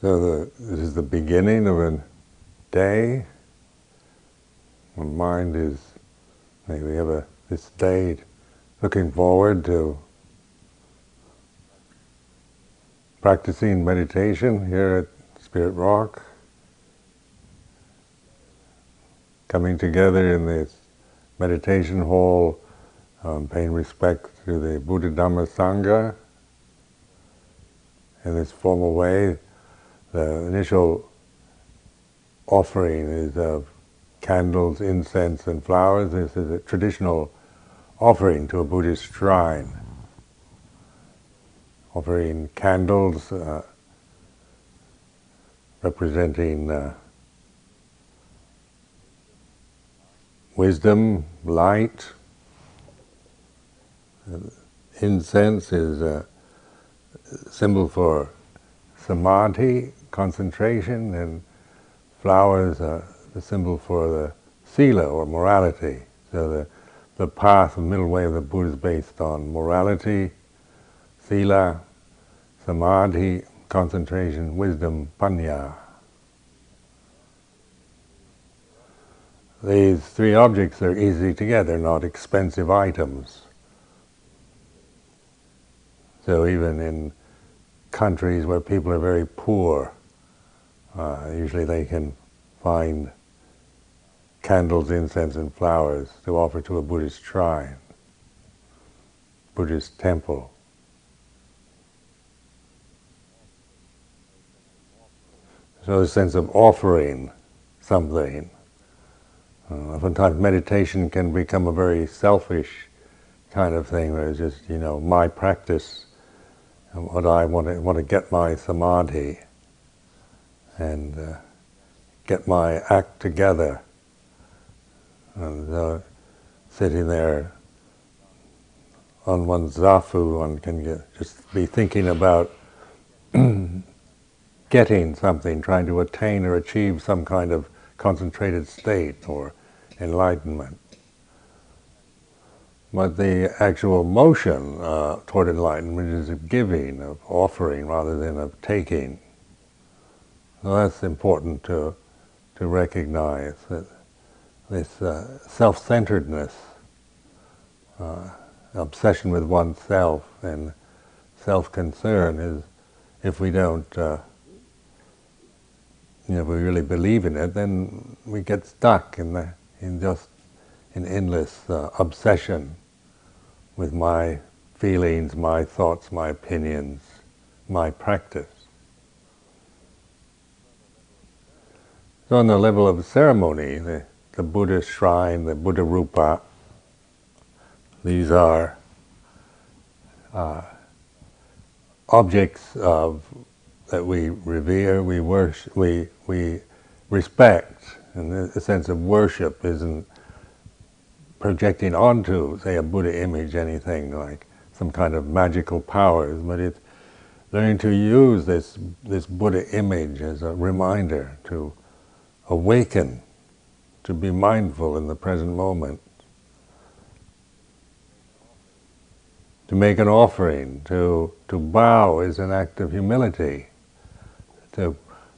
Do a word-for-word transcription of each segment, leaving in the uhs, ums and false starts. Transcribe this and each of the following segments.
So the, this is the beginning of a day. The mind is, we have a, this day looking forward to practicing meditation here at Spirit Rock, coming together in this meditation hall, um, paying respect to the Buddha Dhamma Sangha in this formal way. The initial offering is of candles, incense, and flowers. This is a traditional offering to a Buddhist shrine. Offering candles uh, representing uh, wisdom, light. Uh, incense is a symbol for samadhi, concentration, and flowers are the symbol for the sila, or morality. So the, the path, the middle way of the Buddha is based on morality, sila, samadhi, concentration, wisdom, panya. These three objects are easy to get, they're not expensive items. So even in countries where people are very poor, uh, usually they can find candles, incense, and flowers to offer to a Buddhist shrine, Buddhist temple. So a sense of offering something. Uh, oftentimes meditation can become a very selfish kind of thing, where it's just, you know, my practice, what I want to, want to get my samadhi and uh, get my act together. And uh, sitting there on one's zafu, one can get, just be thinking about getting something, trying to attain or achieve some kind of concentrated state or enlightenment. But the actual motion uh, toward enlightenment is of giving, of offering, rather than of taking. So that's important to, to recognize, that this uh, self-centeredness, uh, obsession with oneself and self-concern is, if we don't, uh, you know, if we really believe in it, then we get stuck in, the, in just an endless uh, obsession with my feelings, my thoughts, my opinions, my practice. So on the level of ceremony, the, the Buddha shrine, the Buddha Rupa, these are uh, objects of, that we revere, we worship, we, we respect, and the sense of worship isn't projecting onto, say, a Buddha image, anything like some kind of magical powers, but it's learning to use this this Buddha image as a reminder to awaken, to be mindful in the present moment, to make an offering, to to bow is an act of humility, to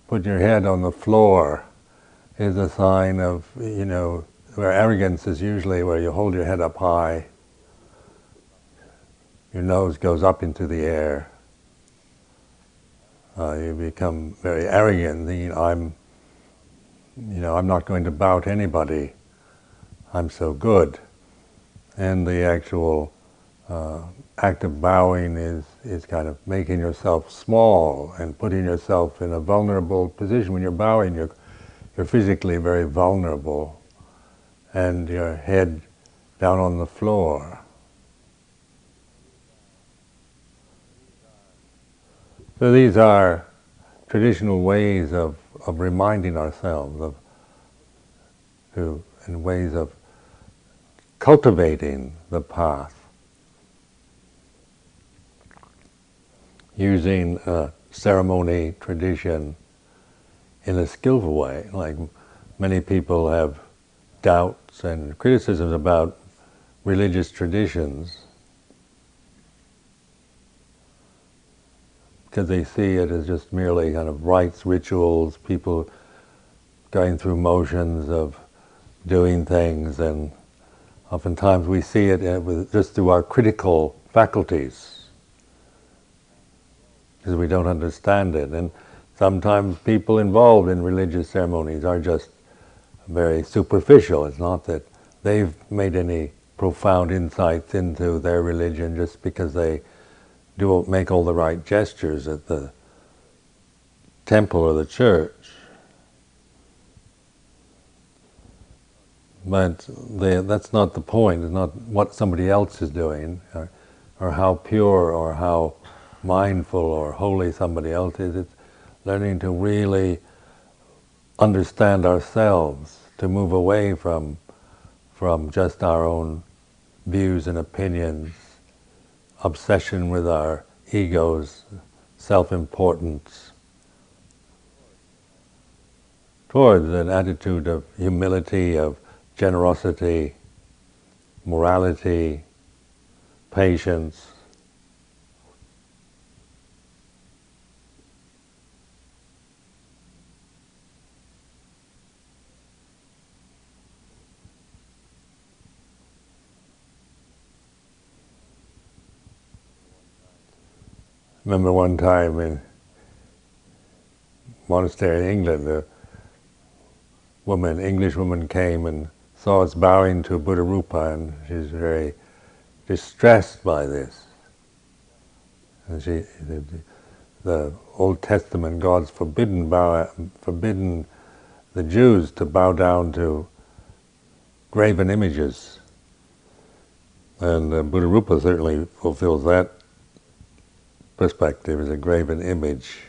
put your head on the floor is a sign of, you know, where arrogance is usually where you hold your head up high, your nose goes up into the air. Uh, you become very arrogant, thinking, I'm, you know, I'm not going to bow to anybody. I'm so good. And the actual uh, act of bowing is, is kind of making yourself small and putting yourself in a vulnerable position. When you're bowing, you're, you're physically very vulnerable, and your head down on the floor. So these are traditional ways of, of reminding ourselves of, to, and ways of cultivating the path, using uh, ceremony, tradition in a skillful way. Like many people have doubts and criticisms about religious traditions. because they see it as just merely kind of rites, rituals, people going through motions of doing things, and oftentimes we see it with, just through our critical faculties, because we don't understand it. And sometimes people involved in religious ceremonies are just very superficial. It's not that they've made any profound insights into their religion just because they do make all the right gestures at the temple or the church. But they, that's not the point. It's not what somebody else is doing, or, or how pure or how mindful or holy somebody else is. It's learning to really understand ourselves, to move away from from just our own views and opinions, obsession with our egos, self-importance, towards an attitude of humility, of generosity, morality, patience. Remember one time in a monastery in England, a woman, English woman came and saw us bowing to Buddha Rupa, and she was very distressed by this. And she, the, the Old Testament gods forbidden, bow, forbidden the Jews to bow down to graven images, and uh, Buddha Rupa certainly fulfills that perspective as a graven image.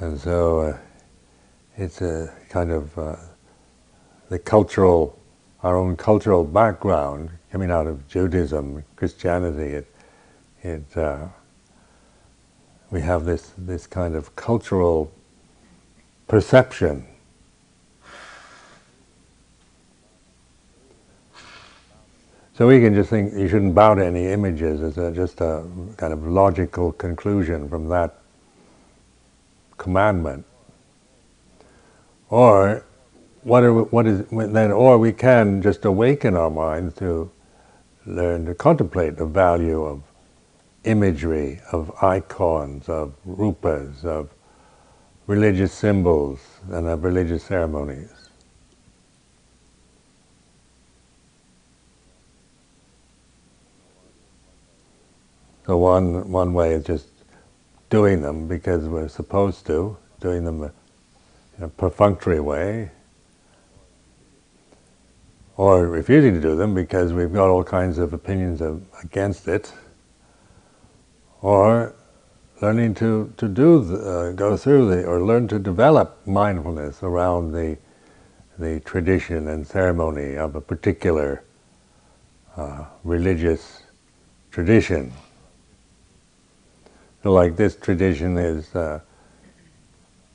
And so uh, it's a kind of uh, the cultural, our own cultural background coming out of Judaism, Christianity. It, it uh, we have this this kind of cultural perception. So we can just think you shouldn't bow to any images as a, just a kind of logical conclusion from that commandment. Or what are what is then? Or we can just awaken our minds to learn to contemplate the value of imagery, of icons, of rupas, of religious symbols, and of religious ceremonies. So one, one way is just doing them because we're supposed to, doing them in a perfunctory way, or refusing to do them because we've got all kinds of opinions of, against it, or learning to, to do, the, uh, go through the, or learn to develop mindfulness around the, the tradition and ceremony of a particular uh, religious tradition. So like this tradition is uh,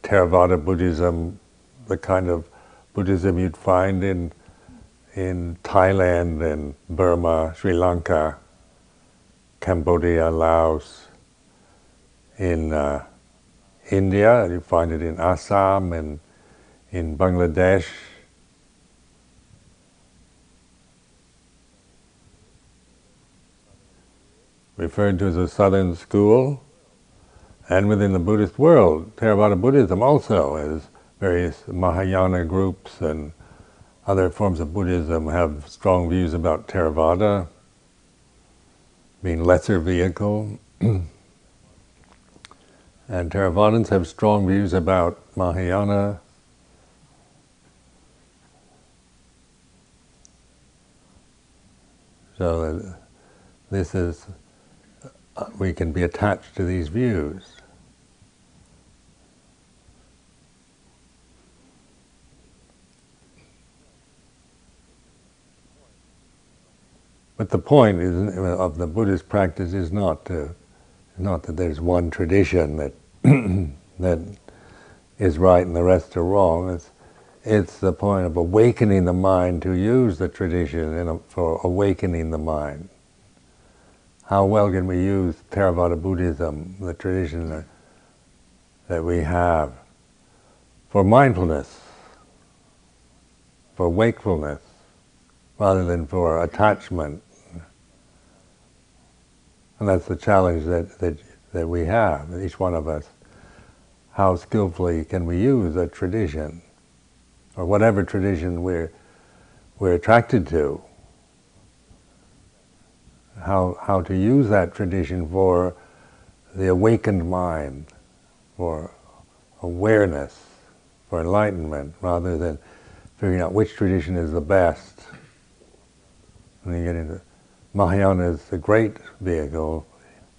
Theravada Buddhism, the kind of Buddhism you'd find in in Thailand and Burma, Sri Lanka, Cambodia, Laos, in uh, India. You find it in Assam and in Bangladesh. Referred to as a Southern school. And within the Buddhist world, Theravada Buddhism also has various Mahayana groups, and other forms of Buddhism have strong views about Theravada being lesser vehicle. And Theravadins have strong views about Mahayana. So this is, we can be attached to these views. But the point is, of the Buddhist practice is not to, not that there's one tradition that that is right and the rest are wrong. It's it's the point of awakening the mind to use the tradition in a, for awakening the mind. how well can we use Theravada Buddhism, the tradition that, that we have, for mindfulness, for wakefulness, rather than for attachment. And that's the challenge that, that, that we have, each one of us. How skillfully can we use a tradition, or whatever tradition we're, we're attracted to? How, how to use that tradition for the awakened mind, for awareness, for enlightenment, rather than figuring out which tradition is the best. And you get into Mahayana is the great vehicle,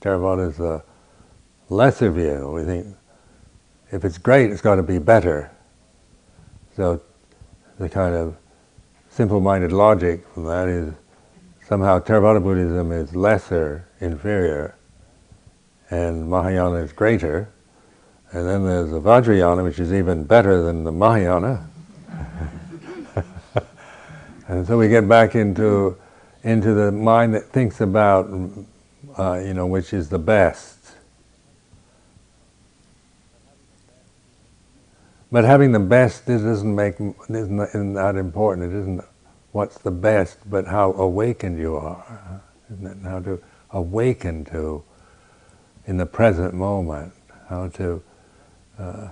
Theravada is the lesser vehicle. We think if it's great, it's got to be better. So the kind of simple-minded logic from that is somehow Theravada Buddhism is lesser, inferior, and Mahayana is greater. And then there's the Vajrayana, which is even better than the Mahayana. And so we get back into into the mind that thinks about, uh, you know, which is the best. But having the best, this doesn't make isn't isn't that important. It isn't what's the best, but how awakened you are, and how to awaken to in the present moment, how to uh,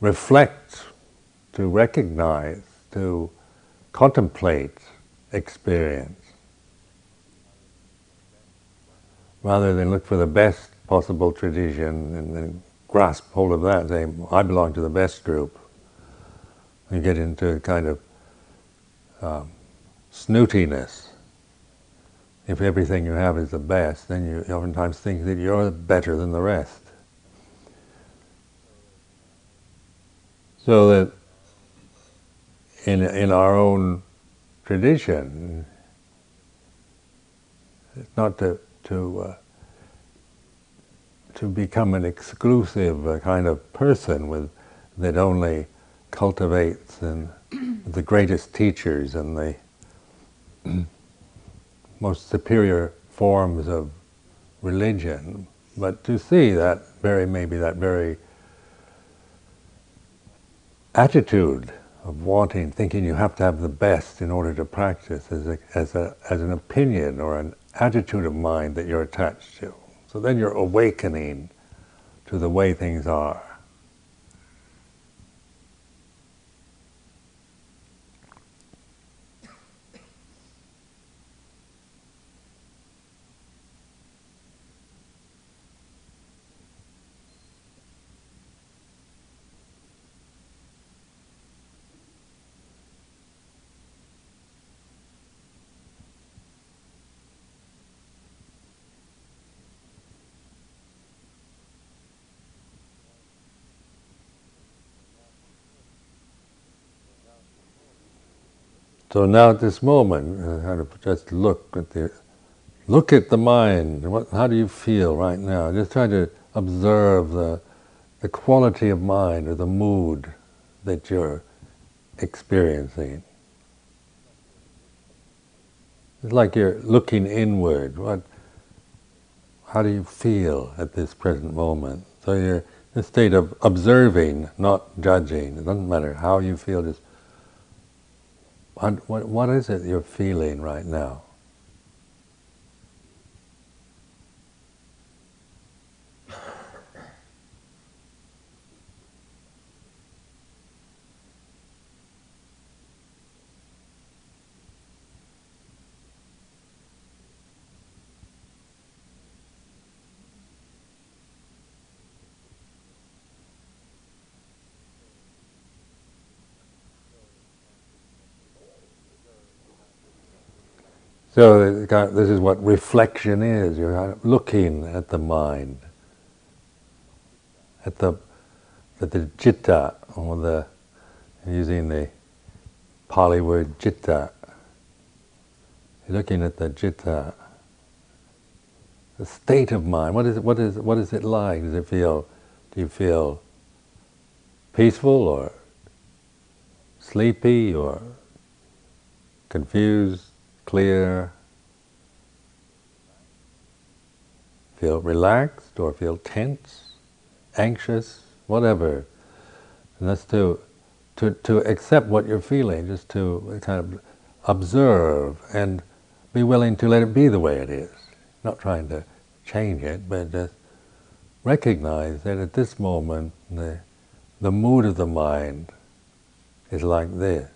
reflect, to recognize, to contemplate experience, rather than look for the best possible tradition and then grasp hold of that, saying, I belong to the best group. You get into a kind of um, snootiness. If everything you have is the best, then you oftentimes think that you're better than the rest. So that in, in our own tradition, it's not to, to uh, to become an exclusive uh, kind of person with, that only cultivates and the greatest teachers and the most superior forms of religion, but to see that very, maybe that very attitude of wanting, thinking you have to have the best in order to practice as, a, as, a, as an opinion or an attitude of mind that you're attached to. So then you're awakening to the way things are. So now at this moment, uh, how to just look at the, look at the mind. What, how do you feel right now? Just try to observe the, the quality of mind or the mood that you're experiencing. It's like you're looking inward. What, how do you feel at this present moment? So you're in a state of observing, not judging. It doesn't matter how you feel, just What, what is it you're feeling right now? So this is what reflection is. You're kind of looking at the mind, at the, at the jitta, or the, using the Pali word jitta. You're looking at the jitta, the state of mind. What is it, what is what is it like? Does it feel? Do you feel peaceful or sleepy or confused? Clear, feel relaxed or feel tense, anxious, whatever. And that's to, to, to accept what you're feeling, just to kind of observe and be willing to let it be the way it is. Not trying to change it, but just recognize that at this moment the, the mood of the mind is like this.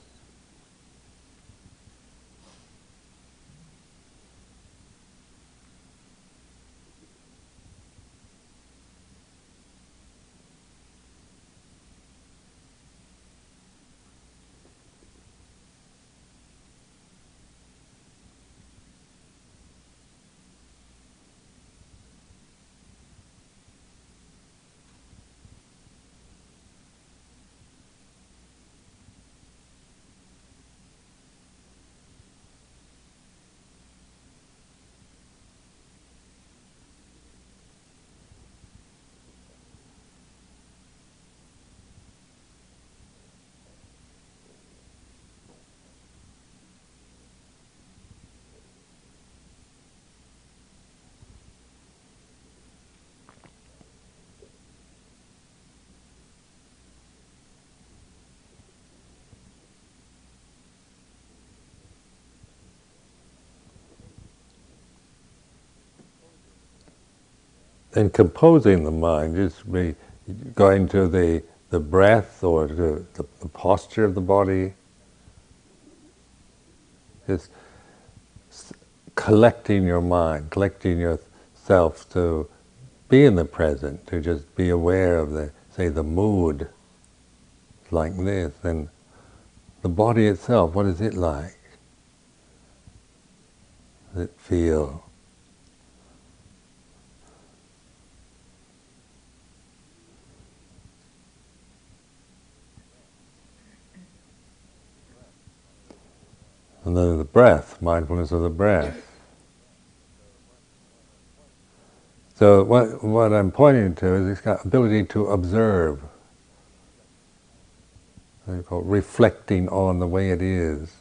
In composing the mind, just be going to the, the breath or to the, the posture of the body, just collecting your mind, collecting yourself to be in the present, to just be aware of the, say, the mood like this, and the body itself, what is it like? Does it feel? And then the breath, mindfulness of the breath. So what, what I'm pointing to is this ability to observe, what you call reflecting on the way it is.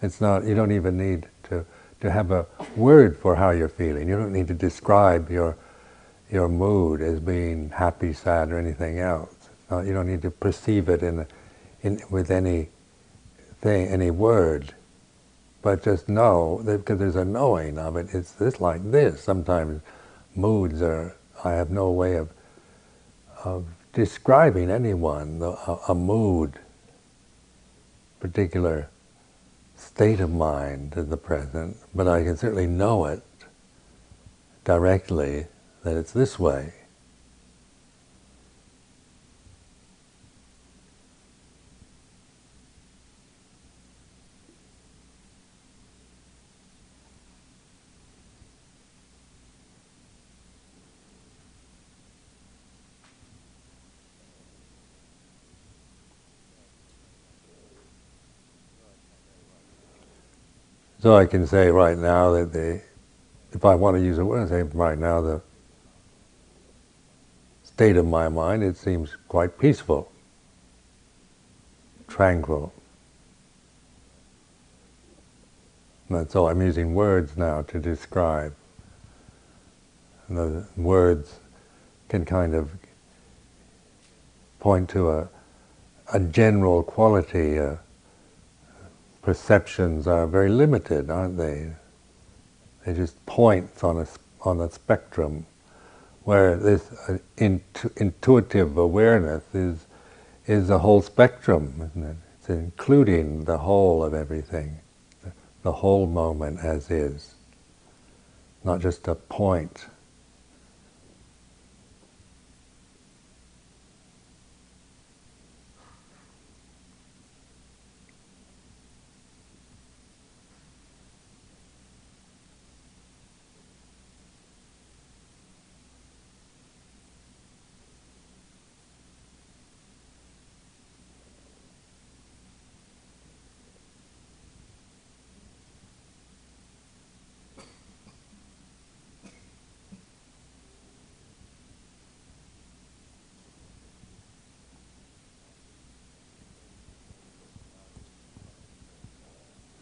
It's not, you don't even need to, to have a word for how you're feeling. You don't need to describe your, your mood as being happy, sad, or anything else. Uh, you don't need to perceive it in, in, with any thing, any word, but just know that, because there's a knowing of it. It's this, like this. Sometimes moods are, I have no way of of describing anyone the, a, a mood, particular state of mind in the present, but I can certainly know it directly that it's this way. So I can say right now that the, if I want to use a word, I say right now the state of my mind, it seems quite peaceful, tranquil. And so I'm using words now to describe. And the words can kind of point to a, a general quality. A, Perceptions are very limited, aren't they? They're just points on a, on a spectrum, where this uh, intu- intuitive awareness is, is the whole spectrum, isn't it? It's including the whole of everything, the whole moment as is, not just a point.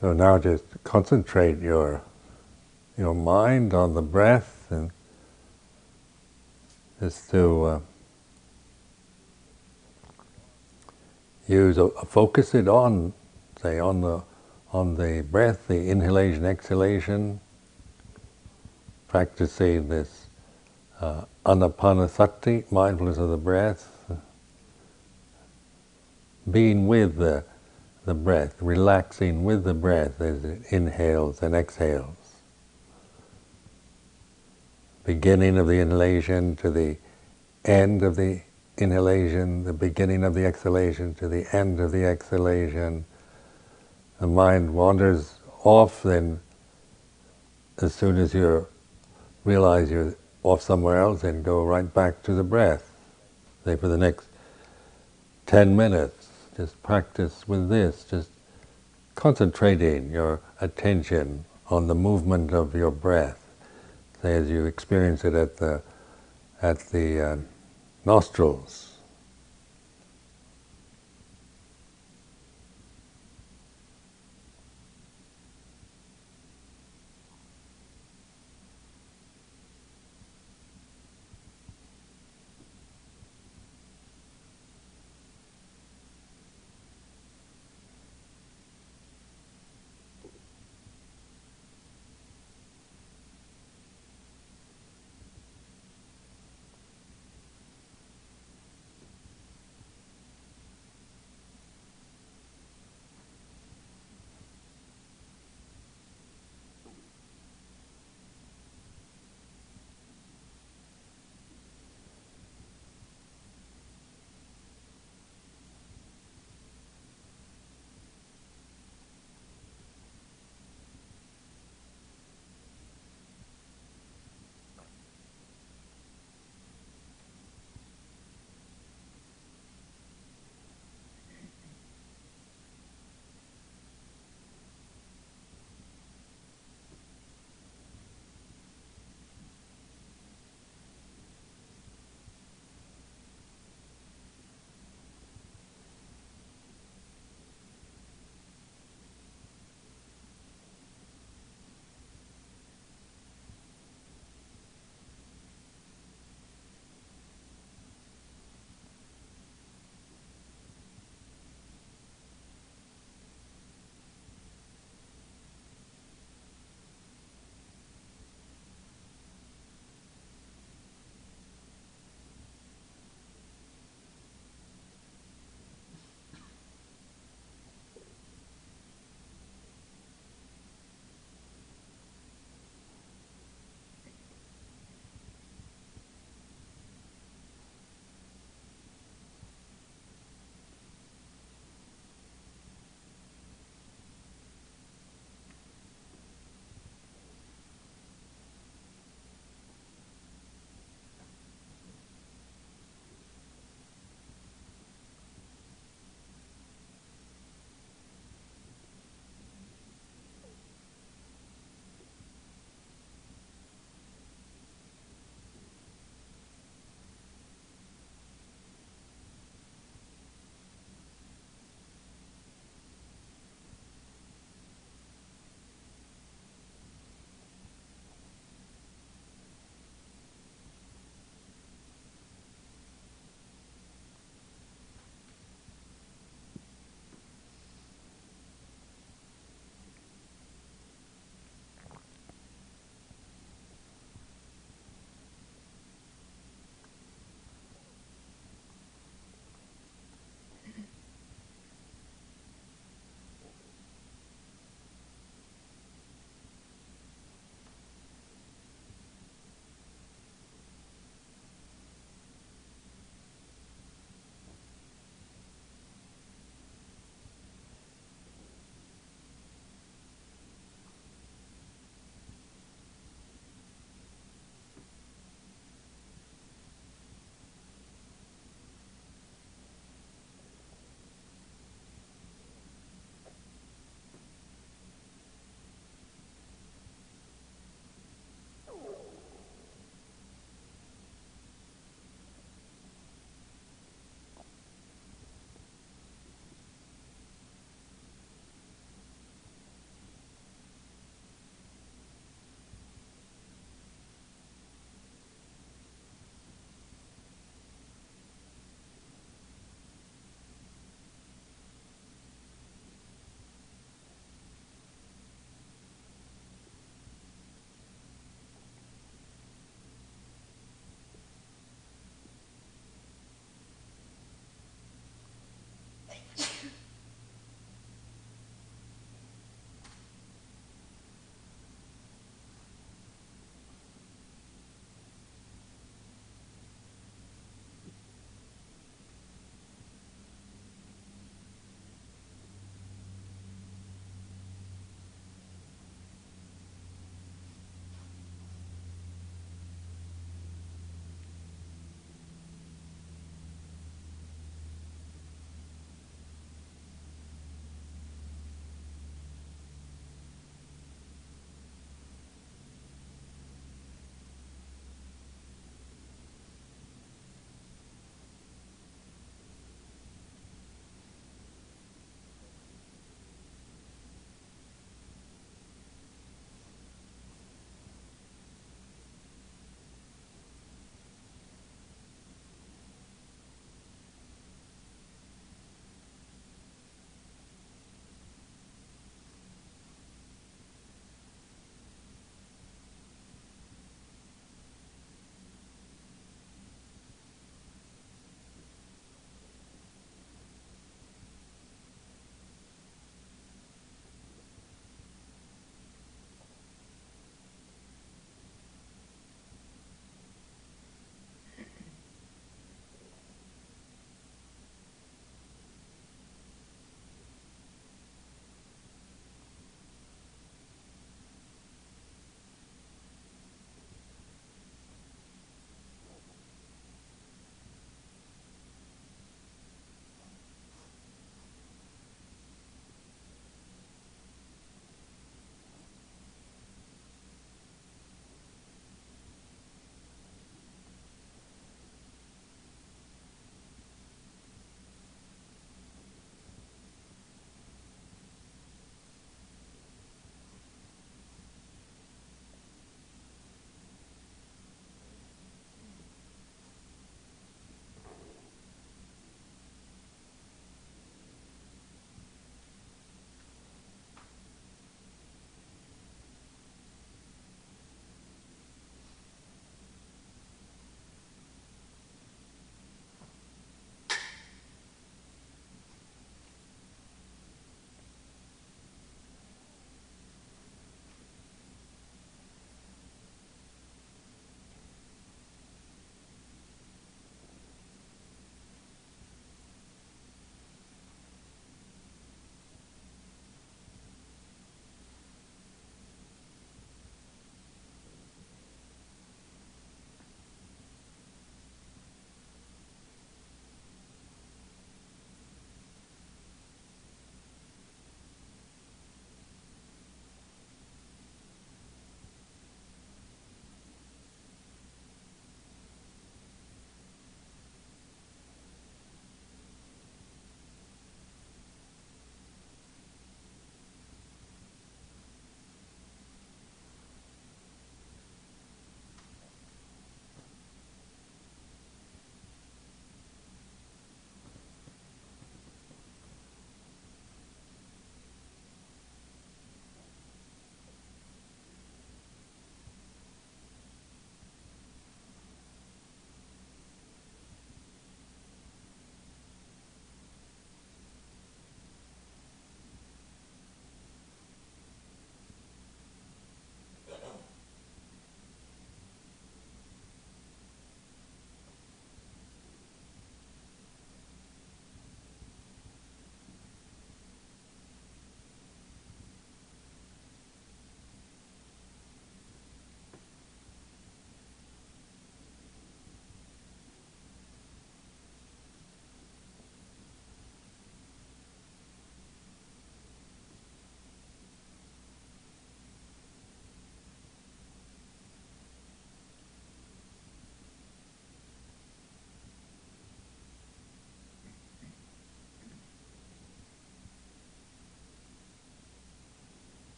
So now just concentrate your your mind on the breath, and is to uh, use a, a focus it on, say on the on the breath, the inhalation, exhalation, practicing this uh, anapanasati, mindfulness of the breath, being with the, the breath, relaxing with the breath as it inhales and exhales. Beginning of the inhalation to the end of the inhalation, the beginning of the exhalation to the end of the exhalation. The mind wanders off, then as soon as you realize you're off somewhere else, then go right back to the breath. Say for the next ten minutes, just practice with this, just concentrating your attention on the movement of your breath. Say as you experience it at the, at the uh, nostrils.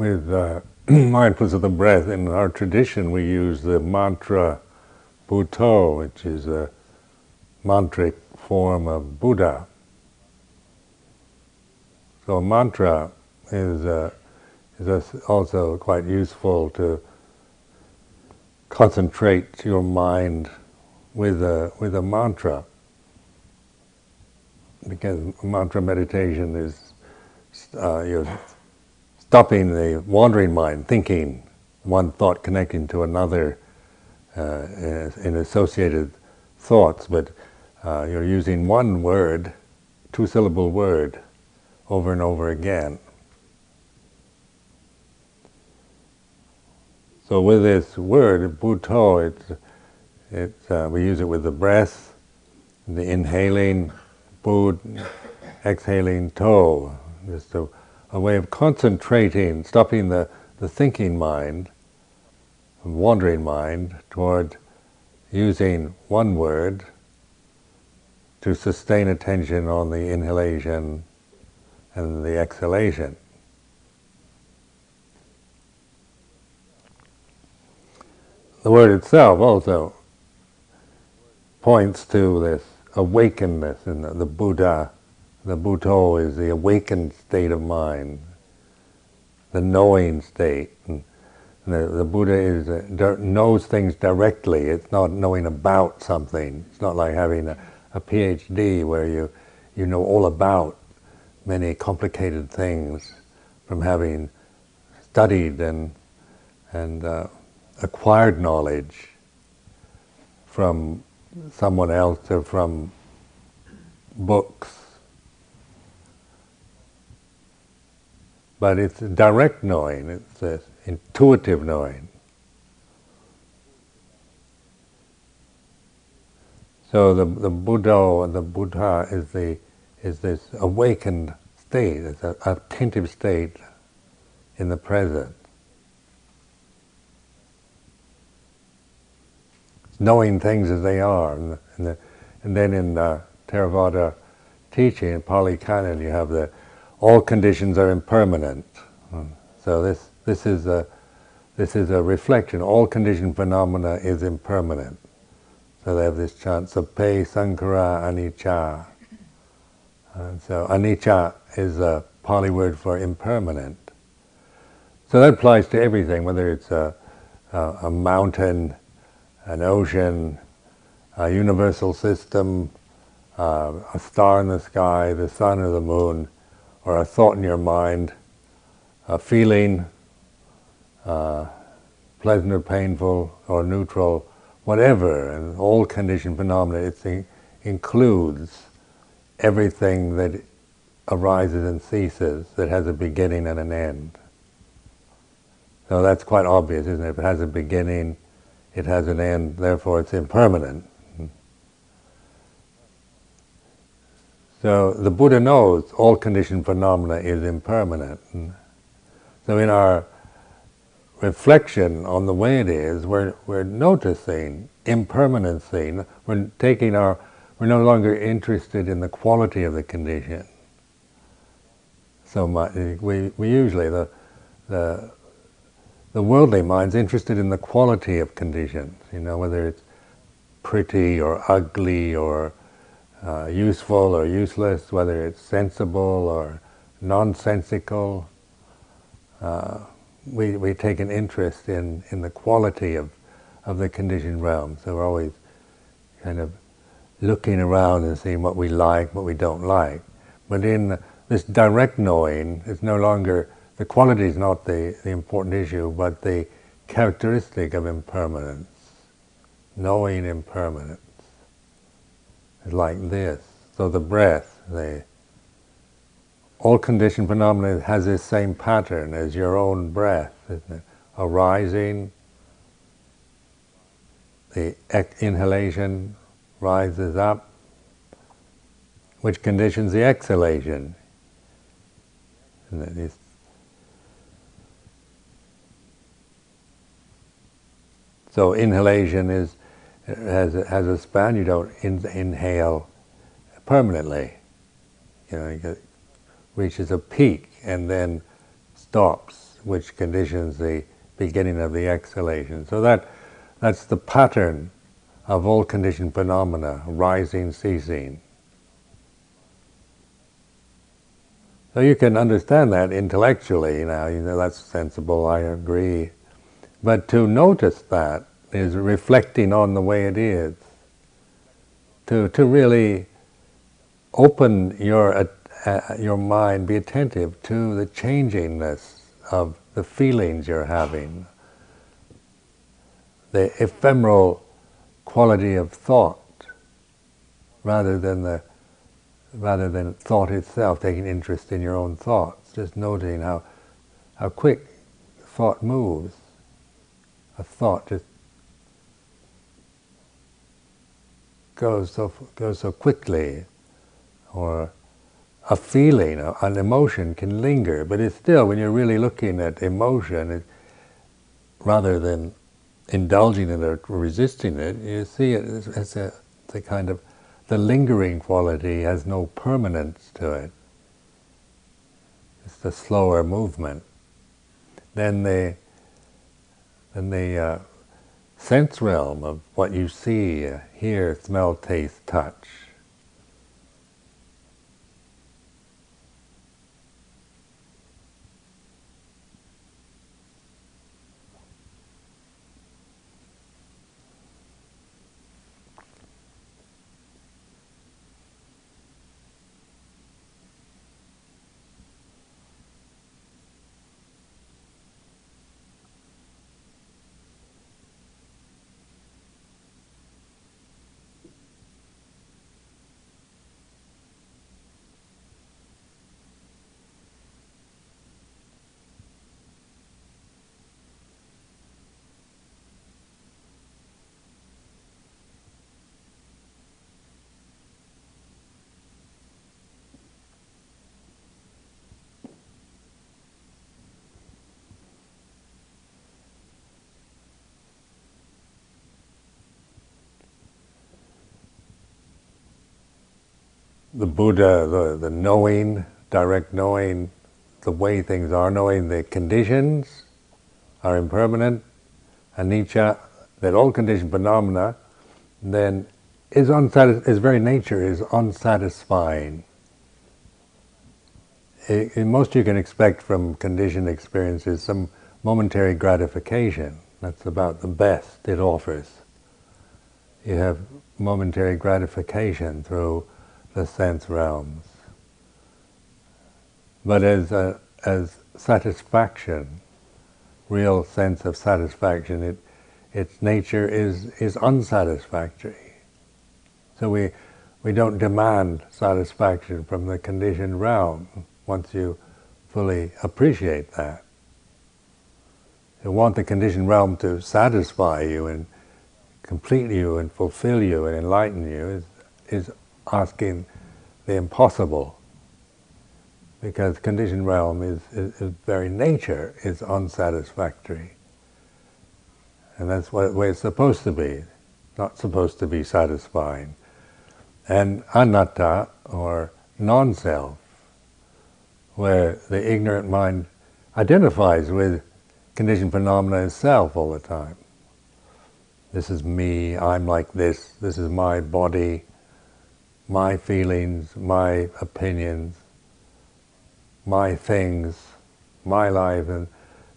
with uh, mindfulness of the breath. In our tradition, we use the mantra Buddho, which is a mantric form of Buddha. So mantra is uh, is also quite useful to concentrate your mind with a with a mantra, because mantra meditation is uh, you're stopping the wandering mind, thinking one thought connecting to another uh, in associated thoughts, but uh, you're using one word, two-syllable word, over and over again. So with this word, Buddho, it, it, uh, we use it with the breath, the inhaling, Bud, exhaling, To. Just a, a way of concentrating, stopping the, the thinking mind, wandering mind, toward using one word to sustain attention on the inhalation and the exhalation. The word itself also points to this awakenness, and the, the Buddha, the Buddho is the awakened state of mind, the knowing state. And the, the Buddha is uh, knows things directly. It's not knowing about something. It's not like having a, a P H D where you you know all about many complicated things from having studied and and. Uh, acquired knowledge from someone else or from books. But it's direct knowing, it's this intuitive knowing. So the, the Buddha, the Buddha is, the, is this awakened state, it's an attentive state in the present. Knowing things as they are, and, the, and then in the Theravada teaching, in Pali Canon, you have the all conditions are impermanent. Mm. So this this is a this is a reflection. All conditioned phenomena is impermanent. So they have this chant, sabbe sankara anicca. And so anicca is a Pali word for impermanent. So that applies to everything, whether it's a a, a mountain, an ocean, a universal system, uh, a star in the sky, the sun or the moon, or a thought in your mind, a feeling, uh, pleasant or painful or neutral, whatever, and all conditioned phenomena, it in- includes everything that arises and ceases, that has a beginning and an end. So that's quite obvious, isn't it? If it has a beginning, it has an end, therefore it's impermanent. So the Buddha knows all conditioned phenomena is impermanent. So in our reflection on the way it is, we're, we're noticing impermanency. We're taking our, we're no longer interested in the quality of the condition so much. We, we usually, the, the The worldly mind's interested in the quality of conditions, you know, whether it's pretty or ugly or uh, useful or useless, whether it's sensible or nonsensical. Uh, we, we take an interest in, in the quality of, of the conditioned realm, so we're always kind of looking around and seeing what we like, what we don't like. But in this direct knowing, it's no longer the quality is not the, the important issue, but the characteristic of impermanence, knowing impermanence, is like this. So the breath, the all conditioned phenomena has this same pattern as your own breath, isn't it? Arising, the ex- inhalation rises up, which conditions the exhalation. And that is, so inhalation is has has a span. You don't in, inhale permanently. You know, it reaches a peak and then stops which conditions the beginning of the exhalation. So that, that's the pattern of all conditioned phenomena, rising, ceasing. So you can understand that intellectually now, you know, that's sensible, I agree. But to notice that is reflecting on the way it is. To, to really open your, uh, your mind, be attentive to the changingness of the feelings you're having, the ephemeral quality of thought, rather than the rather than thought itself, taking interest in your own thoughts, just noting how how quick thought moves. A thought just goes so goes so quickly, or a feeling, an emotion can linger, but it's still, when you're really looking at emotion, it, rather than indulging it or resisting it, you see it as a, as a kind of, the lingering quality has no permanence to it. It's the slower movement. Then the, then the uh, sense realm of what you see, hear, smell, taste, touch. The Buddha, the, the knowing, direct knowing, the way things are, knowing the conditions are impermanent, anicca, that all conditioned phenomena, then is unsatis- its very nature is unsatisfying. It, it, most you can expect from conditioned experiences some momentary gratification. That's about the best it offers. You have momentary gratification through the sense realms, but as a, as satisfaction, real sense of satisfaction, it, its nature is is unsatisfactory. So we we don't demand satisfaction from the conditioned realm. Once you fully appreciate that, you want the conditioned realm to satisfy you and complete you and fulfill you and enlighten you is is asking the impossible, because conditioned realm is, is, is very nature is unsatisfactory, and that's what, the way it's supposed to be, not supposed to be satisfying. And anatta, or non-self, where the ignorant mind identifies with conditioned phenomena as self all the time. This is me, I'm like this, this is my body, my feelings, my opinions, my things, my life, and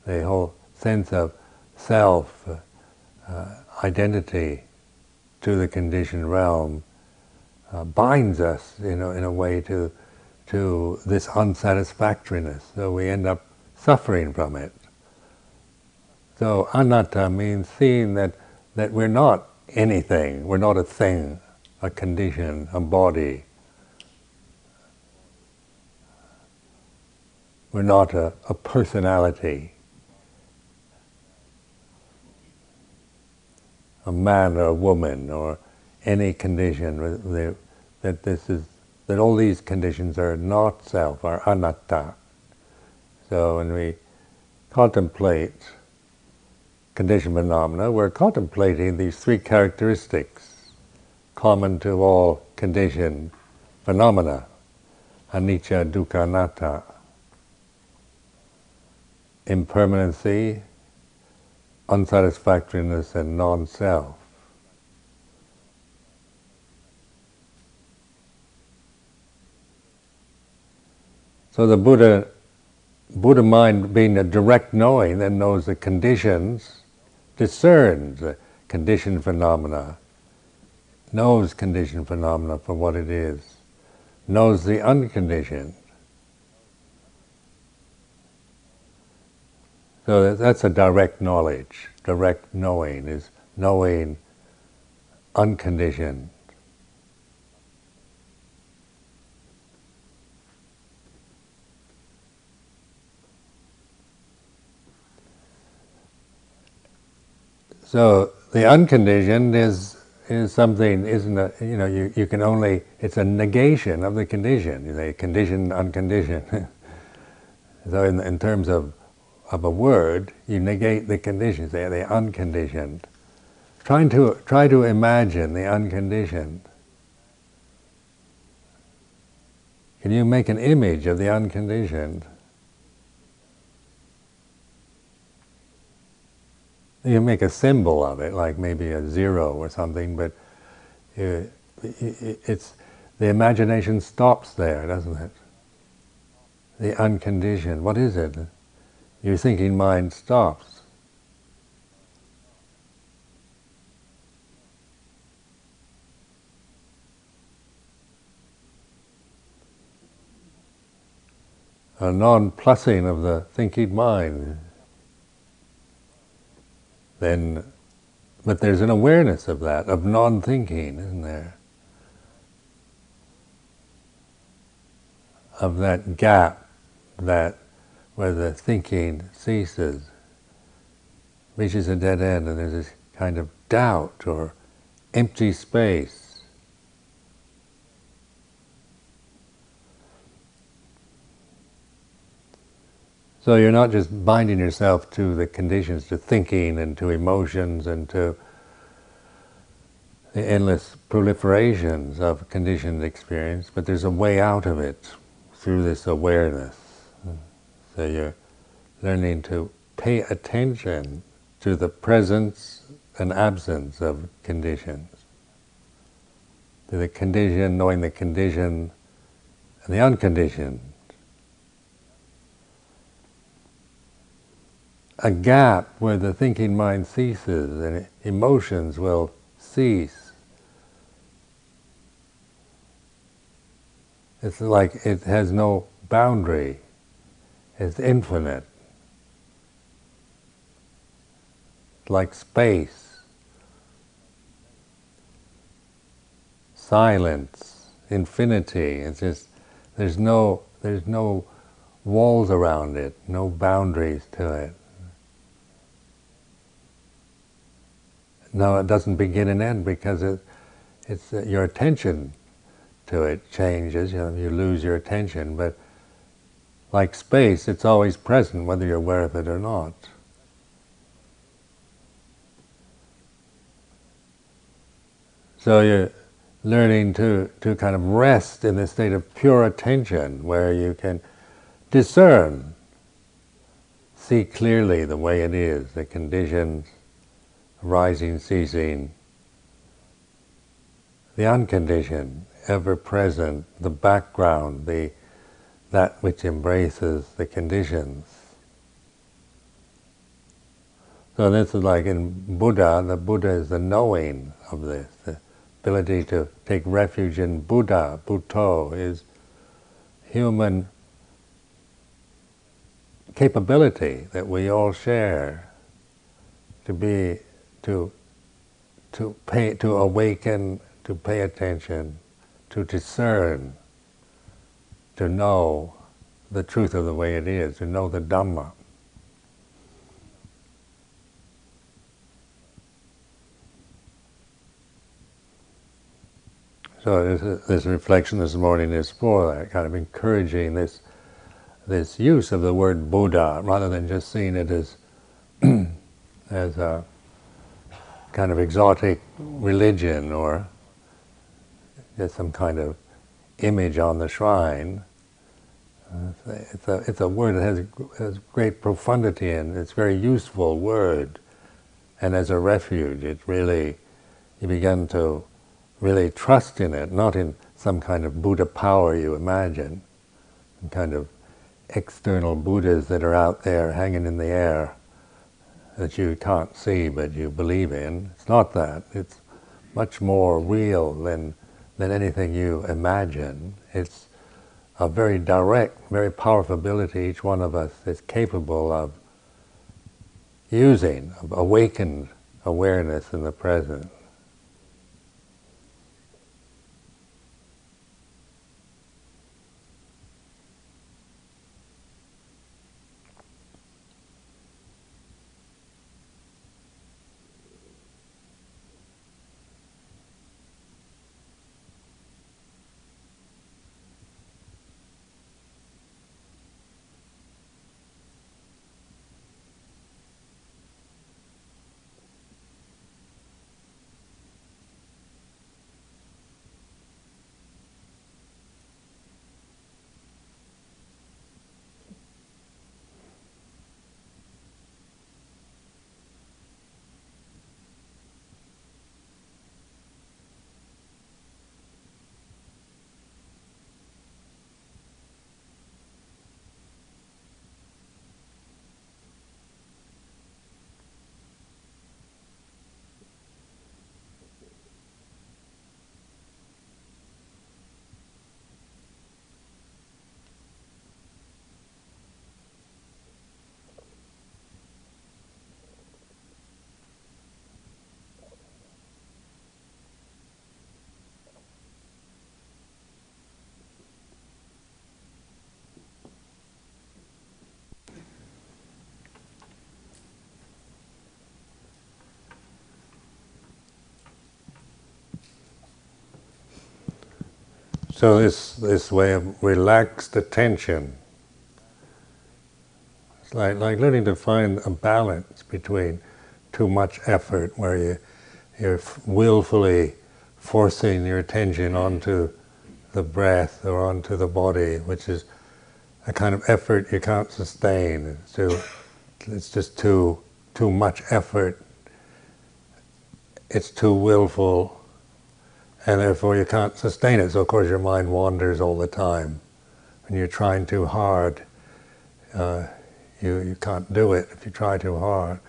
the whole sense of self, uh, identity to the conditioned realm uh, binds us, you know, in a way to, to this unsatisfactoriness. So we end up suffering from it. So anatta means seeing that, that we're not anything, we're not a thing, a condition, a body. We're not a, a personality, a man or a woman or any condition. That this is that all these conditions are not self, are anatta. So when we contemplate conditioned phenomena, we're contemplating these three characteristics common to all conditioned phenomena, anicca, dukkha, anatta. impermanency, unsatisfactoriness, and non-self. So the Buddha, Buddha mind, being a direct knowing that knows the conditions, discerns conditioned phenomena, knows conditioned phenomena for what it is, knows the unconditioned. So that's a direct knowledge. Direct knowing is knowing unconditioned. So the unconditioned is is something, isn't it? You know, you, you can only, it's a negation of the condition. You say conditioned, unconditioned. So in, in terms of, of a word, you negate the conditions. They are unconditioned. Trying to, try to imagine the unconditioned. Can you make an image of the unconditioned? You make a symbol of it, like maybe a zero or something, but it, it, it's the imagination stops there, doesn't it? The unconditioned, what is it? Your thinking mind stops. A non-plussing of the thinking mind. Then, but there's an awareness of that, of non-thinking, isn't there? Of that gap, that where the thinking ceases, reaches a dead end, and there's this kind of doubt or empty space. So you're not just binding yourself to the conditions, to thinking and to emotions and to the endless proliferations of conditioned experience, but there's a way out of it through this awareness. So you're learning to pay attention to the presence and absence of conditions. To the condition, knowing the condition and the unconditioned. A gap where the thinking mind ceases and emotions will cease. It's like it has no boundary. It's infinite. It's like space. Silence, infinity. It's just there's no there's no walls around it, no boundaries to it. No, it doesn't begin and end because it, it's uh, your attention to it changes. You know, you lose your attention, but like space, it's always present, whether you're aware of it or not. So you're learning to to kind of rest in this state of pure attention, where you can discern, see clearly the way it is, the conditions. Rising, ceasing, the unconditioned, ever-present, the background, the that which embraces the conditions. So this is like in Buddha, the Buddha is the knowing of this, the ability to take refuge in Buddha. Bhutto is human capability that we all share to be to to pay to awaken, to pay attention, to discern, to know the truth of the way it is, to know the Dhamma. So this, this reflection this morning is for that, kind of encouraging this this use of the word Buddha, rather than just seeing it as as a kind of exotic religion or just some kind of image on the shrine. It's a, it's a, it's a word that has, has great profundity in it. It's a very useful word. And as a refuge, it really, you begin to really trust in it, not in some kind of Buddha power you imagine, some kind of external Buddhas that are out there hanging in the air that you can't see but you believe in. It's not that. It's much more real than, than anything you imagine. It's a very direct, very powerful ability each one of us is capable of using, of awakened awareness in the present. So this, this way of relaxed attention, it's like, like learning to find a balance between too much effort where you, you're willfully forcing your attention onto the breath or onto the body, which is a kind of effort you can't sustain. It's, too, it's just too, too much effort, it's too willful, and therefore you can't sustain it. So of course your mind wanders all the time. When you're trying too hard, uh, you, you can't do it if you try too hard.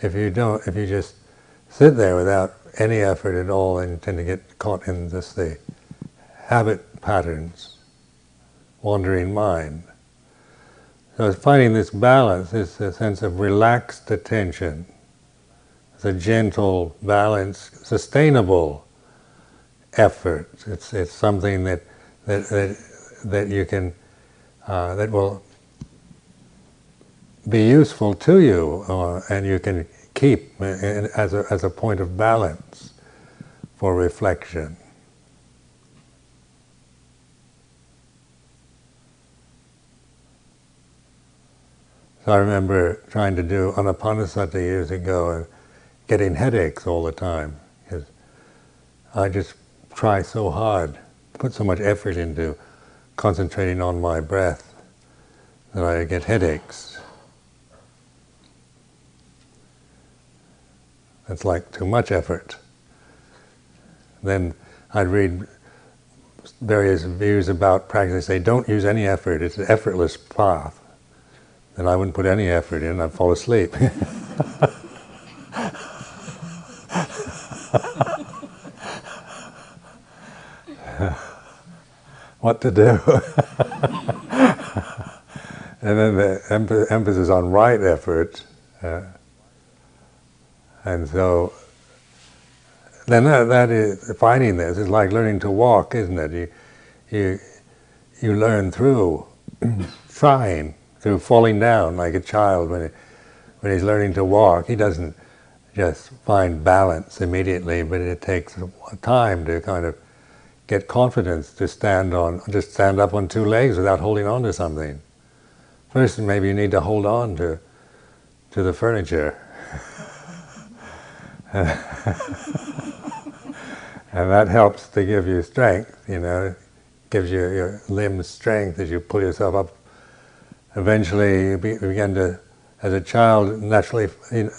If you don't, if you just sit there without any effort at all, then you tend to get caught in just the habit patterns, wandering mind. So it's finding this balance, this, this sense of relaxed attention. It's a gentle, balanced, sustainable effort. It's it's something that that that, that you can uh, that will be useful to you, uh, and you can keep in, as a as a point of balance for reflection. So I remember trying to do anapanasati years ago and getting headaches all the time because I just try so hard, put so much effort into concentrating on my breath that I get headaches. That's like too much effort. Then I'd read various views about practice. They say, don't use any effort, it's an effortless path. Then I wouldn't put any effort in, I'd fall asleep. What to do. And then the em emphasis on right effort. Uh, and so, then that, that is, finding this is like learning to walk, isn't it? You, you, you learn through trying, through falling down like a child when, it, when he's learning to walk. He doesn't just find balance immediately, but it takes time to kind of get confidence to stand on, just stand up on two legs without holding on to something. First, maybe you need to hold on to, to the furniture. And that helps to give you strength, you know, gives you your limbs strength as you pull yourself up eventually began to, as a child, naturally, you know,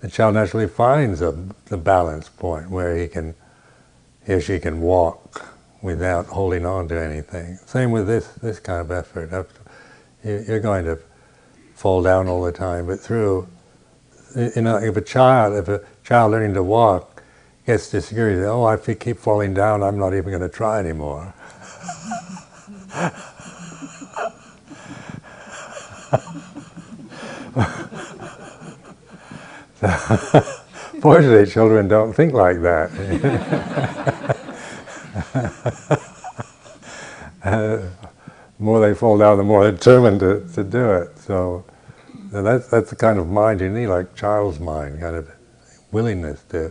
the child naturally finds a, the balance point where he can, he or she can walk without holding on to anything. Same with this, this kind of effort. You're going to fall down all the time, but through, you know, if a child, if a child learning to walk gets discouraged, oh, if I keep falling down, I'm not even going to try anymore. Fortunately, children don't think like that. uh, the more they fall down, the more they're determined to, to do it. So that's, that's the kind of mind you need, like child's mind, kind of willingness to,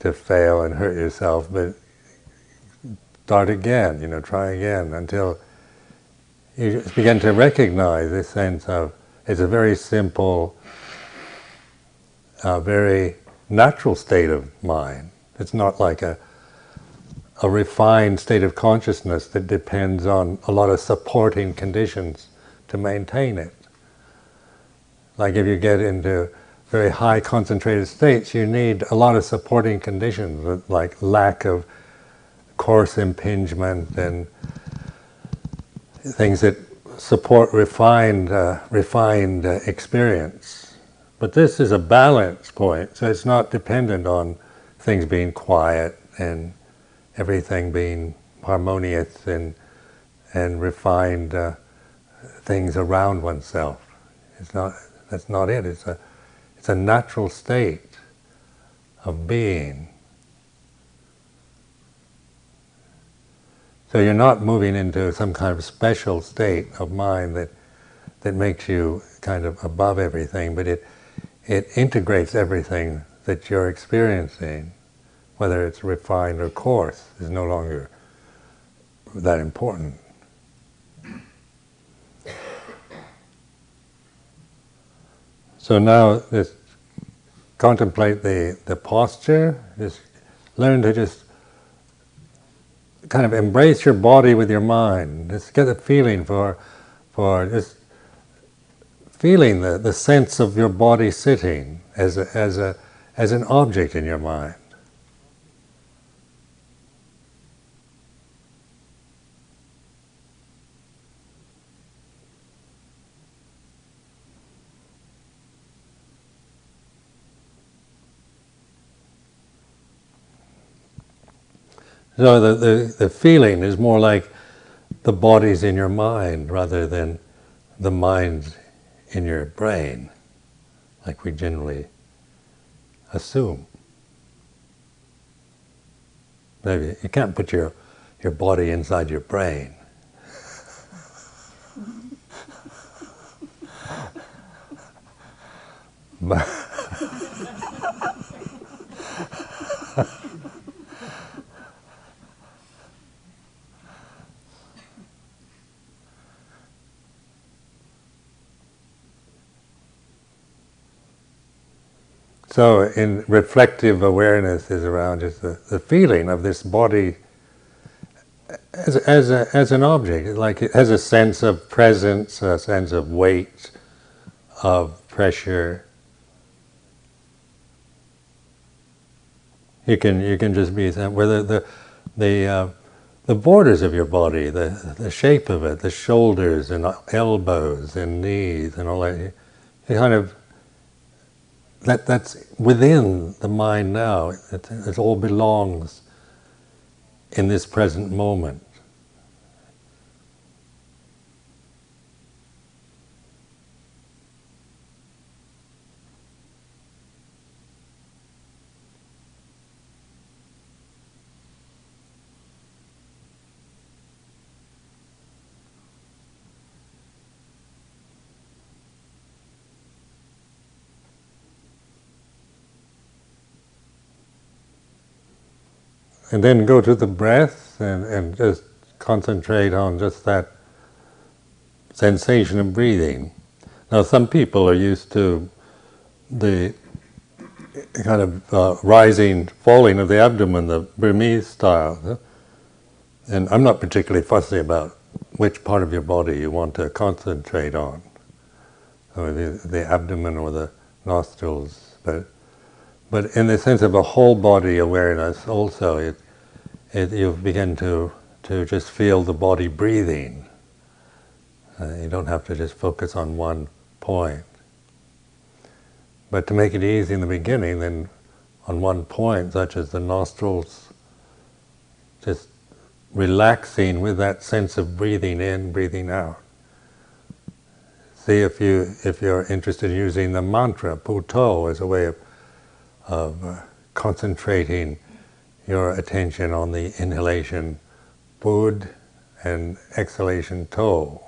to fail and hurt yourself, but start again, you know, try again, until you just begin to recognize this sense of, it's a very simple, a very natural state of mind. It's not like a, a refined state of consciousness that depends on a lot of supporting conditions to maintain it. Like if you get into very high concentrated states, you need a lot of supporting conditions, like lack of coarse impingement and things that support refined, uh, refined uh, experience. But this is a balance point, so it's not dependent on things being quiet and everything being harmonious and and refined uh, things around oneself. It's not, that's not it. It's a it's a natural state of being. So you're not moving into some kind of special state of mind that that makes you kind of above everything, but it. It integrates everything that you're experiencing, whether it's refined or coarse, is no longer that important. So now just contemplate the, the posture, just learn to just kind of embrace your body with your mind, just get a feeling for, for just feeling the, the sense of your body sitting as a, as a, as an object in your mind. So the, the, the feeling is more like the body's in your mind rather than the mind's in your brain, like we generally assume. Maybe you can't put your, your body inside your brain. But so in reflective awareness is around just the, the feeling of this body as, as, a, as an object, like it has a sense of presence, a sense of weight, of pressure. You can, you can just be, whether the, the, uh, the borders of your body, the, the shape of it, the shoulders and elbows and knees and all that, you kind of, That, that's within the mind now. It, it all belongs in this present moment. And then go to the breath and, and just concentrate on just that sensation of breathing. Now some people are used to the kind of uh, rising, falling of the abdomen, the Burmese style. And I'm not particularly fussy about which part of your body you want to concentrate on. So the, the abdomen or the nostrils, but but in the sense of a whole body awareness, also it, it you begin to to just feel the body breathing. Uh, you don't have to just focus on one point. But to make it easy in the beginning, then on one point, such as the nostrils, just relaxing with that sense of breathing in, breathing out. See if you if you're interested in using the mantra puto as a way of of concentrating your attention on the inhalation pud and exhalation to.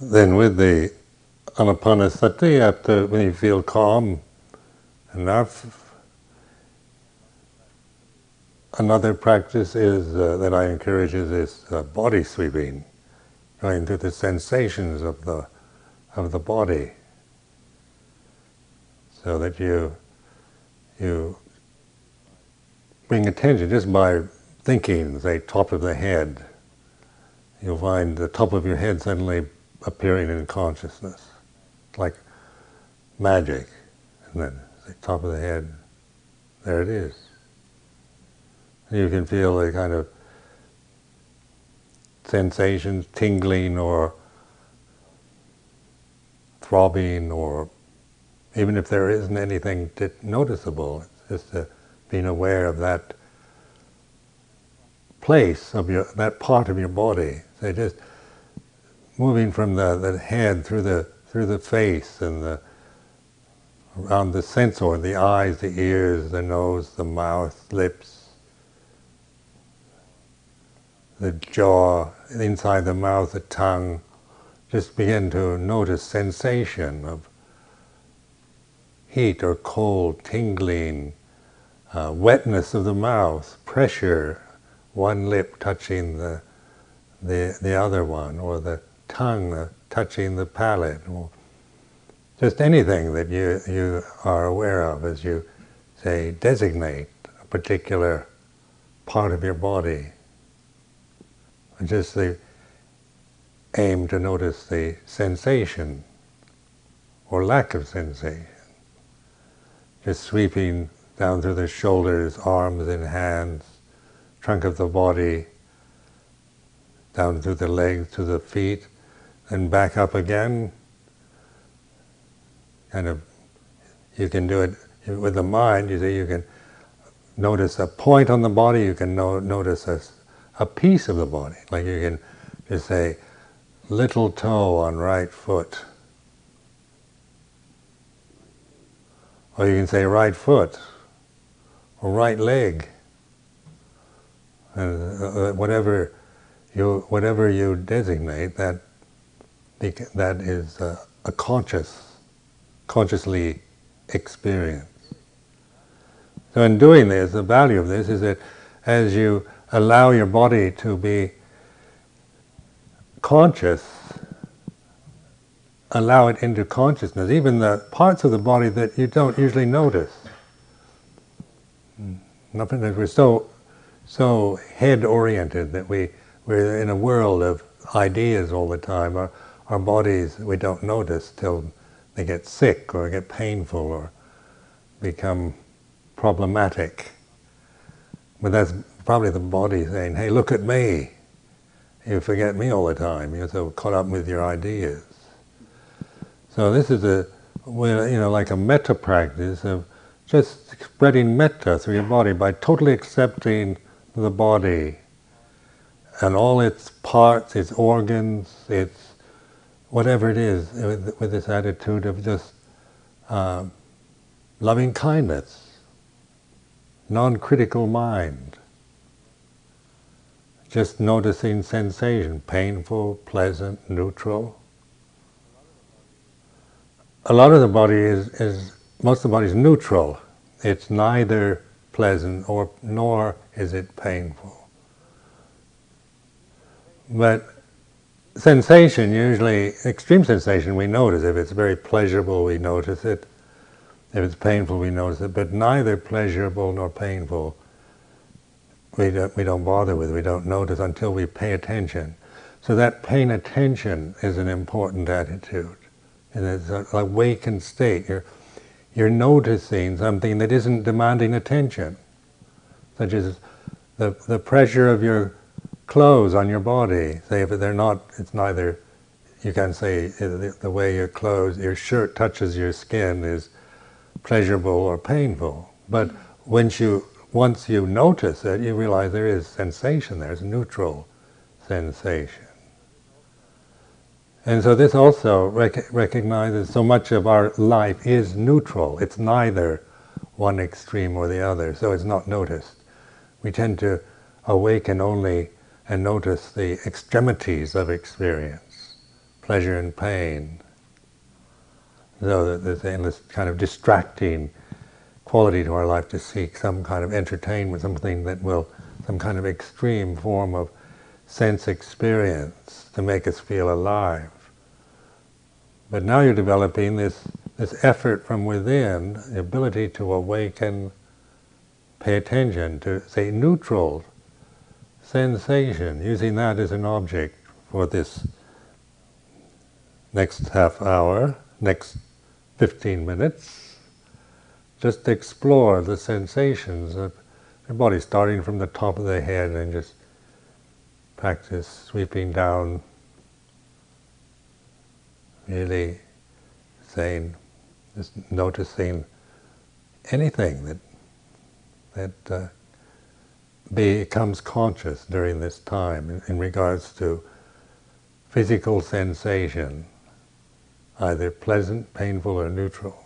Then with the anapanasati, after when you feel calm enough, another practice is uh, that I encourage is this uh, body sweeping, going through the sensations of the of the body, so that you you bring attention just by thinking, say, top of the head. You'll find the top of your head suddenly appearing in consciousness, like magic. And then the top of the head, there it is. And you can feel a kind of sensation, tingling or throbbing, or even if there isn't anything noticeable, it's just uh, being aware of that place of your, that part of your body. So just moving from the, the head through the through the face and the around the sensor, the eyes, the ears, the nose, the mouth, lips, the jaw, inside the mouth, the tongue. Just begin to notice sensation of heat or cold, tingling, uh, wetness of the mouth, pressure, one lip touching the the the other one, or the tongue uh, touching the palate, or just anything that you, you are aware of as you, say, designate a particular part of your body. And just the aim to notice the sensation or lack of sensation. Just sweeping down through the shoulders, arms and hands, trunk of the body, down through the legs, to the feet, and back up again. Kind of, you can do it with the mind. You see, you can notice a point on the body. You can no, notice a, a piece of the body. Like you can just say, little toe on right foot. Or you can say right foot, or right leg. And uh, whatever you whatever you designate, that that is uh, a conscious. consciously experience. So in doing this, the value of this is that as you allow your body to be conscious, allow it into consciousness, even the parts of the body that you don't usually notice. Nothing that we're so so head-oriented that we, we're in a world of ideas all the time. Our, our bodies we don't notice till they get sick, or get painful, or become problematic. But that's probably the body saying, hey, look at me. You forget me all the time. You're so caught up with your ideas. So this is a, you know, like a metta practice of just spreading metta through your body by totally accepting the body and all its parts, its organs, its whatever it is, with, with this attitude of just uh, loving kindness, non-critical mind, just noticing sensation, painful, pleasant, neutral. A lot of the body is, is most of the body is neutral. It's neither pleasant or nor is it painful. But sensation, usually extreme sensation, we notice. If it's very pleasurable, we notice it. If it's painful, we notice it. But neither pleasurable nor painful, we don't, we don't bother with, we don't notice until we pay attention. So that paying attention is an important attitude. And it's an awakened state. You're, you're noticing something that isn't demanding attention, such as the, the pressure of your clothes on your body. Say if they're not, it's neither, you can say the, the way your clothes, your shirt touches your skin is pleasurable or painful. But once you, once you notice it, you realize there is sensation there, it's neutral sensation. And so this also rec recognizes so much of our life is neutral. It's neither one extreme or the other, so it's not noticed. We tend to awaken only and notice the extremities of experience, pleasure and pain. So there's endless kind of distracting quality to our life to seek some kind of entertainment, something that will, some kind of extreme form of sense experience to make us feel alive. But now you're developing this, this effort from within, the ability to awaken, pay attention to, say, neutral sensation, using that as an object for this next half hour, next fifteen minutes. Just explore the sensations of your body, starting from the top of the head, and just practice sweeping down, really saying, just noticing anything that that uh, becomes conscious during this time in, in regards to physical sensation, either pleasant, painful, or neutral.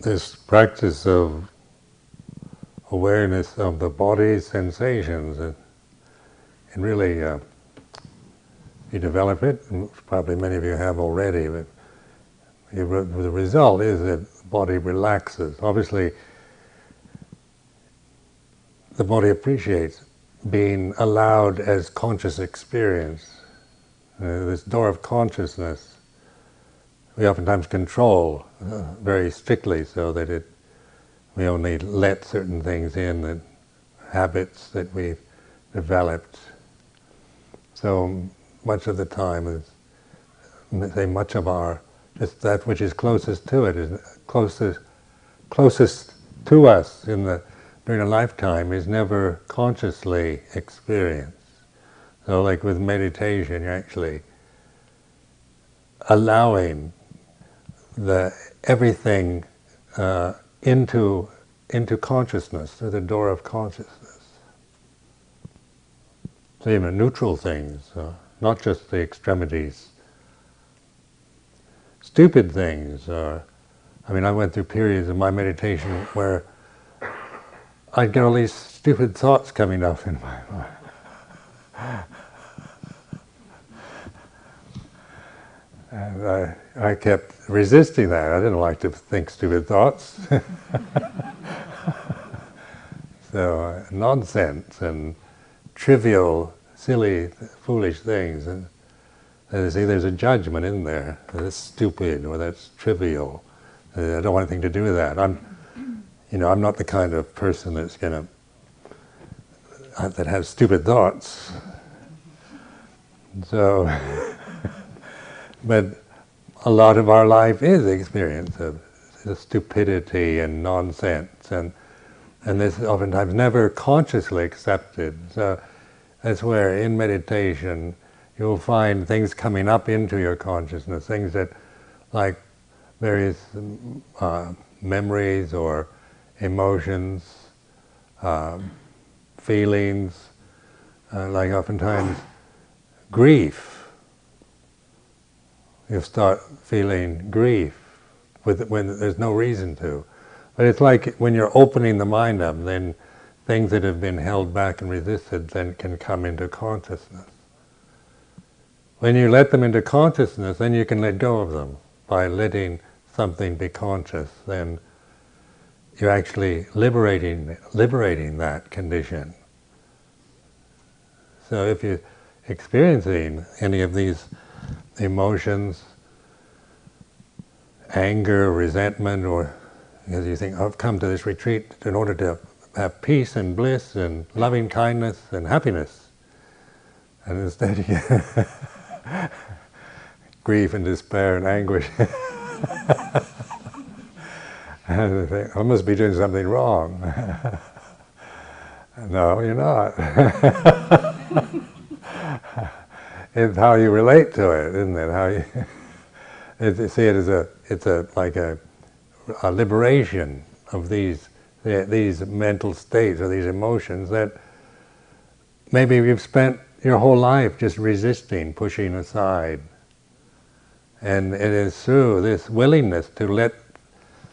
this practice of awareness of the body's sensations, and, and really uh, you develop it, and probably many of you have already, but you, the result is that the body relaxes. Obviously, the body appreciates being allowed as conscious experience. Uh, this door of consciousness, we oftentimes control uh, very strictly so that it we only let certain things in, that habits that we've developed. So much of the time is, say much of our, just that which is closest to it, is closest, closest to us in the, during a lifetime is never consciously experienced. So like with meditation, you're actually allowing the everything uh, into into consciousness, through the door of consciousness. So even neutral things, uh, not just the extremities. Stupid things. Uh, I mean, I went through periods of my meditation where I'd get all these stupid thoughts coming up in my mind. And I, I kept resisting that. I didn't like to think stupid thoughts. So uh, nonsense and trivial, silly, foolish things. And you see, there's a judgment in there. That's stupid or that's trivial. Uh, I don't want anything to do with that. I'm, you know, I'm not the kind of person that's gonna uh, that has stupid thoughts. So. But a lot of our life is experience of stupidity and nonsense, and and this is oftentimes never consciously accepted. So that's where in meditation you'll find things coming up into your consciousness, things that, like various uh, memories or emotions, uh, feelings, uh, like oftentimes grief. You start feeling grief with, when there's no reason to. But it's like when you're opening the mind up, then things that have been held back and resisted then can come into consciousness. When you let them into consciousness, then you can let go of them. By letting something be conscious, then you're actually liberating, liberating that condition. So if you're experiencing any of these emotions, anger, resentment, or because you think, I've come to this retreat in order to have peace and bliss and loving kindness and happiness. And instead you get grief and despair and anguish. And you think, I must be doing something wrong. No, you're not. It's how you relate to it, isn't it? How you, you see it as a, it's a like a, a liberation of these these mental states or these emotions that maybe you've spent your whole life just resisting, pushing aside. And it is through this willingness to let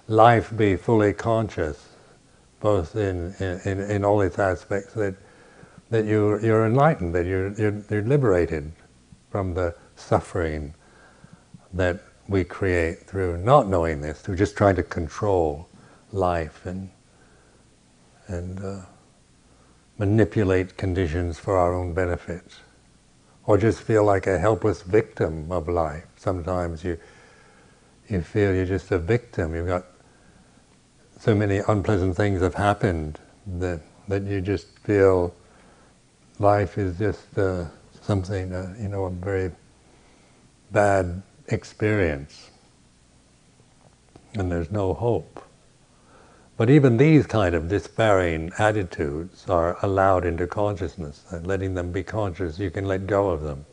life be fully conscious, both in in, in all its aspects, that that you you're enlightened, that you're you're, you're liberated from the suffering that we create through not knowing this, through just trying to control life and and uh, manipulate conditions for our own benefit, or just feel like a helpless victim of life. Sometimes you you feel you're just a victim. You've got so many unpleasant things have happened that that you just feel life is just. Uh, something, uh, you know, a very bad experience, and there's no hope. But even these kind of despairing attitudes are allowed into consciousness, and letting them be conscious, you can let go of them.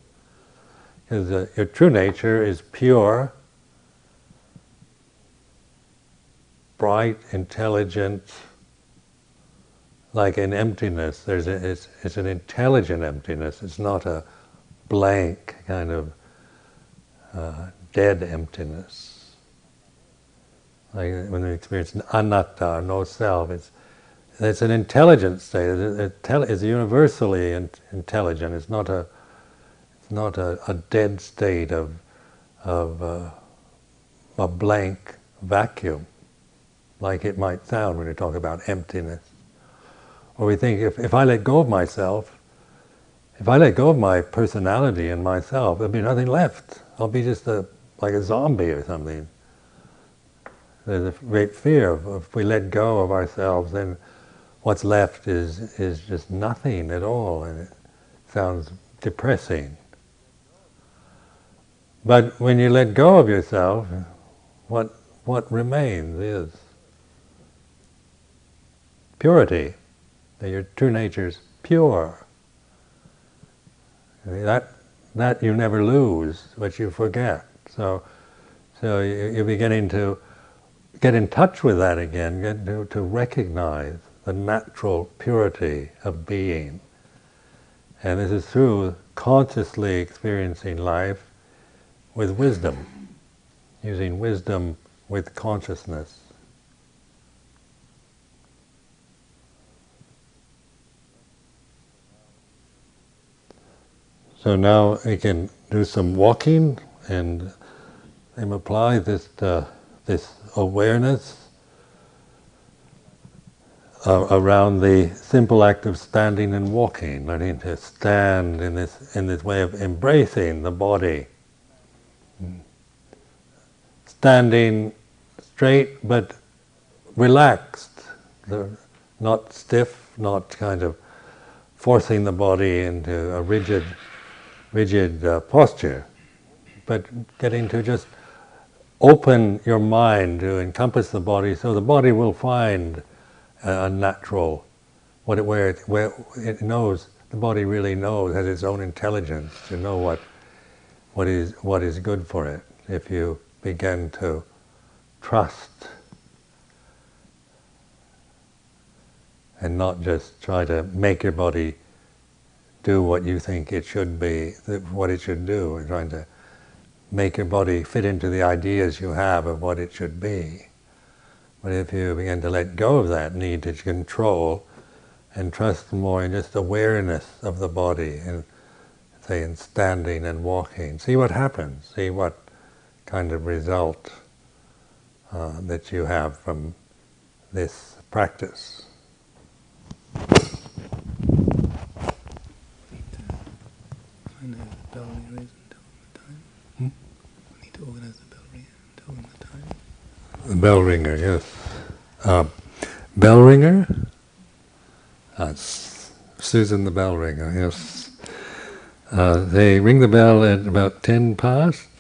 Because uh, your true nature is pure, bright, intelligent, like an emptiness. There's a, it's, it's an intelligent emptiness. It's not a blank kind of uh, dead emptiness. like when we experience anatta, no self. It's it's an intelligent state. It's universally intelligent. It's not a it's not a, a dead state of of uh, a blank vacuum, like it might sound when you talk about emptiness. Or we think if if I let go of myself, if I let go of my personality and myself, there'll be nothing left. I'll be just a like a zombie or something. There's a great fear of if we let go of ourselves, then what's left is is just nothing at all, and it sounds depressing. But when you let go of yourself, what what remains is purity. Your true nature is pure. That that you never lose, but you forget. So so you're beginning to get in touch with that again, get to, to recognize the natural purity of being. And this is through consciously experiencing life with wisdom, using wisdom with consciousness. So now we can do some walking and, and apply this uh, this awareness uh, around the simple act of standing and walking, learning to stand in this in this way of embracing the body, standing straight but relaxed, not stiff, not kind of forcing the body into a rigid. rigid uh, posture, but getting to just open your mind to encompass the body, so the body will find a, a natural, what it, where, it, where it knows, the body really knows, has its own intelligence to know what, what, is, what is good for it, if you begin to trust and not just try to make your body do what you think it should be, what it should do, and trying to make your body fit into the ideas you have of what it should be. But if you begin to let go of that need to control and trust more in just awareness of the body, and say in standing and walking, see what happens, see what kind of result uh, that you have from this practice. The bell ringer, yes. Uh, bell ringer? That's Susan the bell ringer, yes. Uh, they ring the bell at about ten past,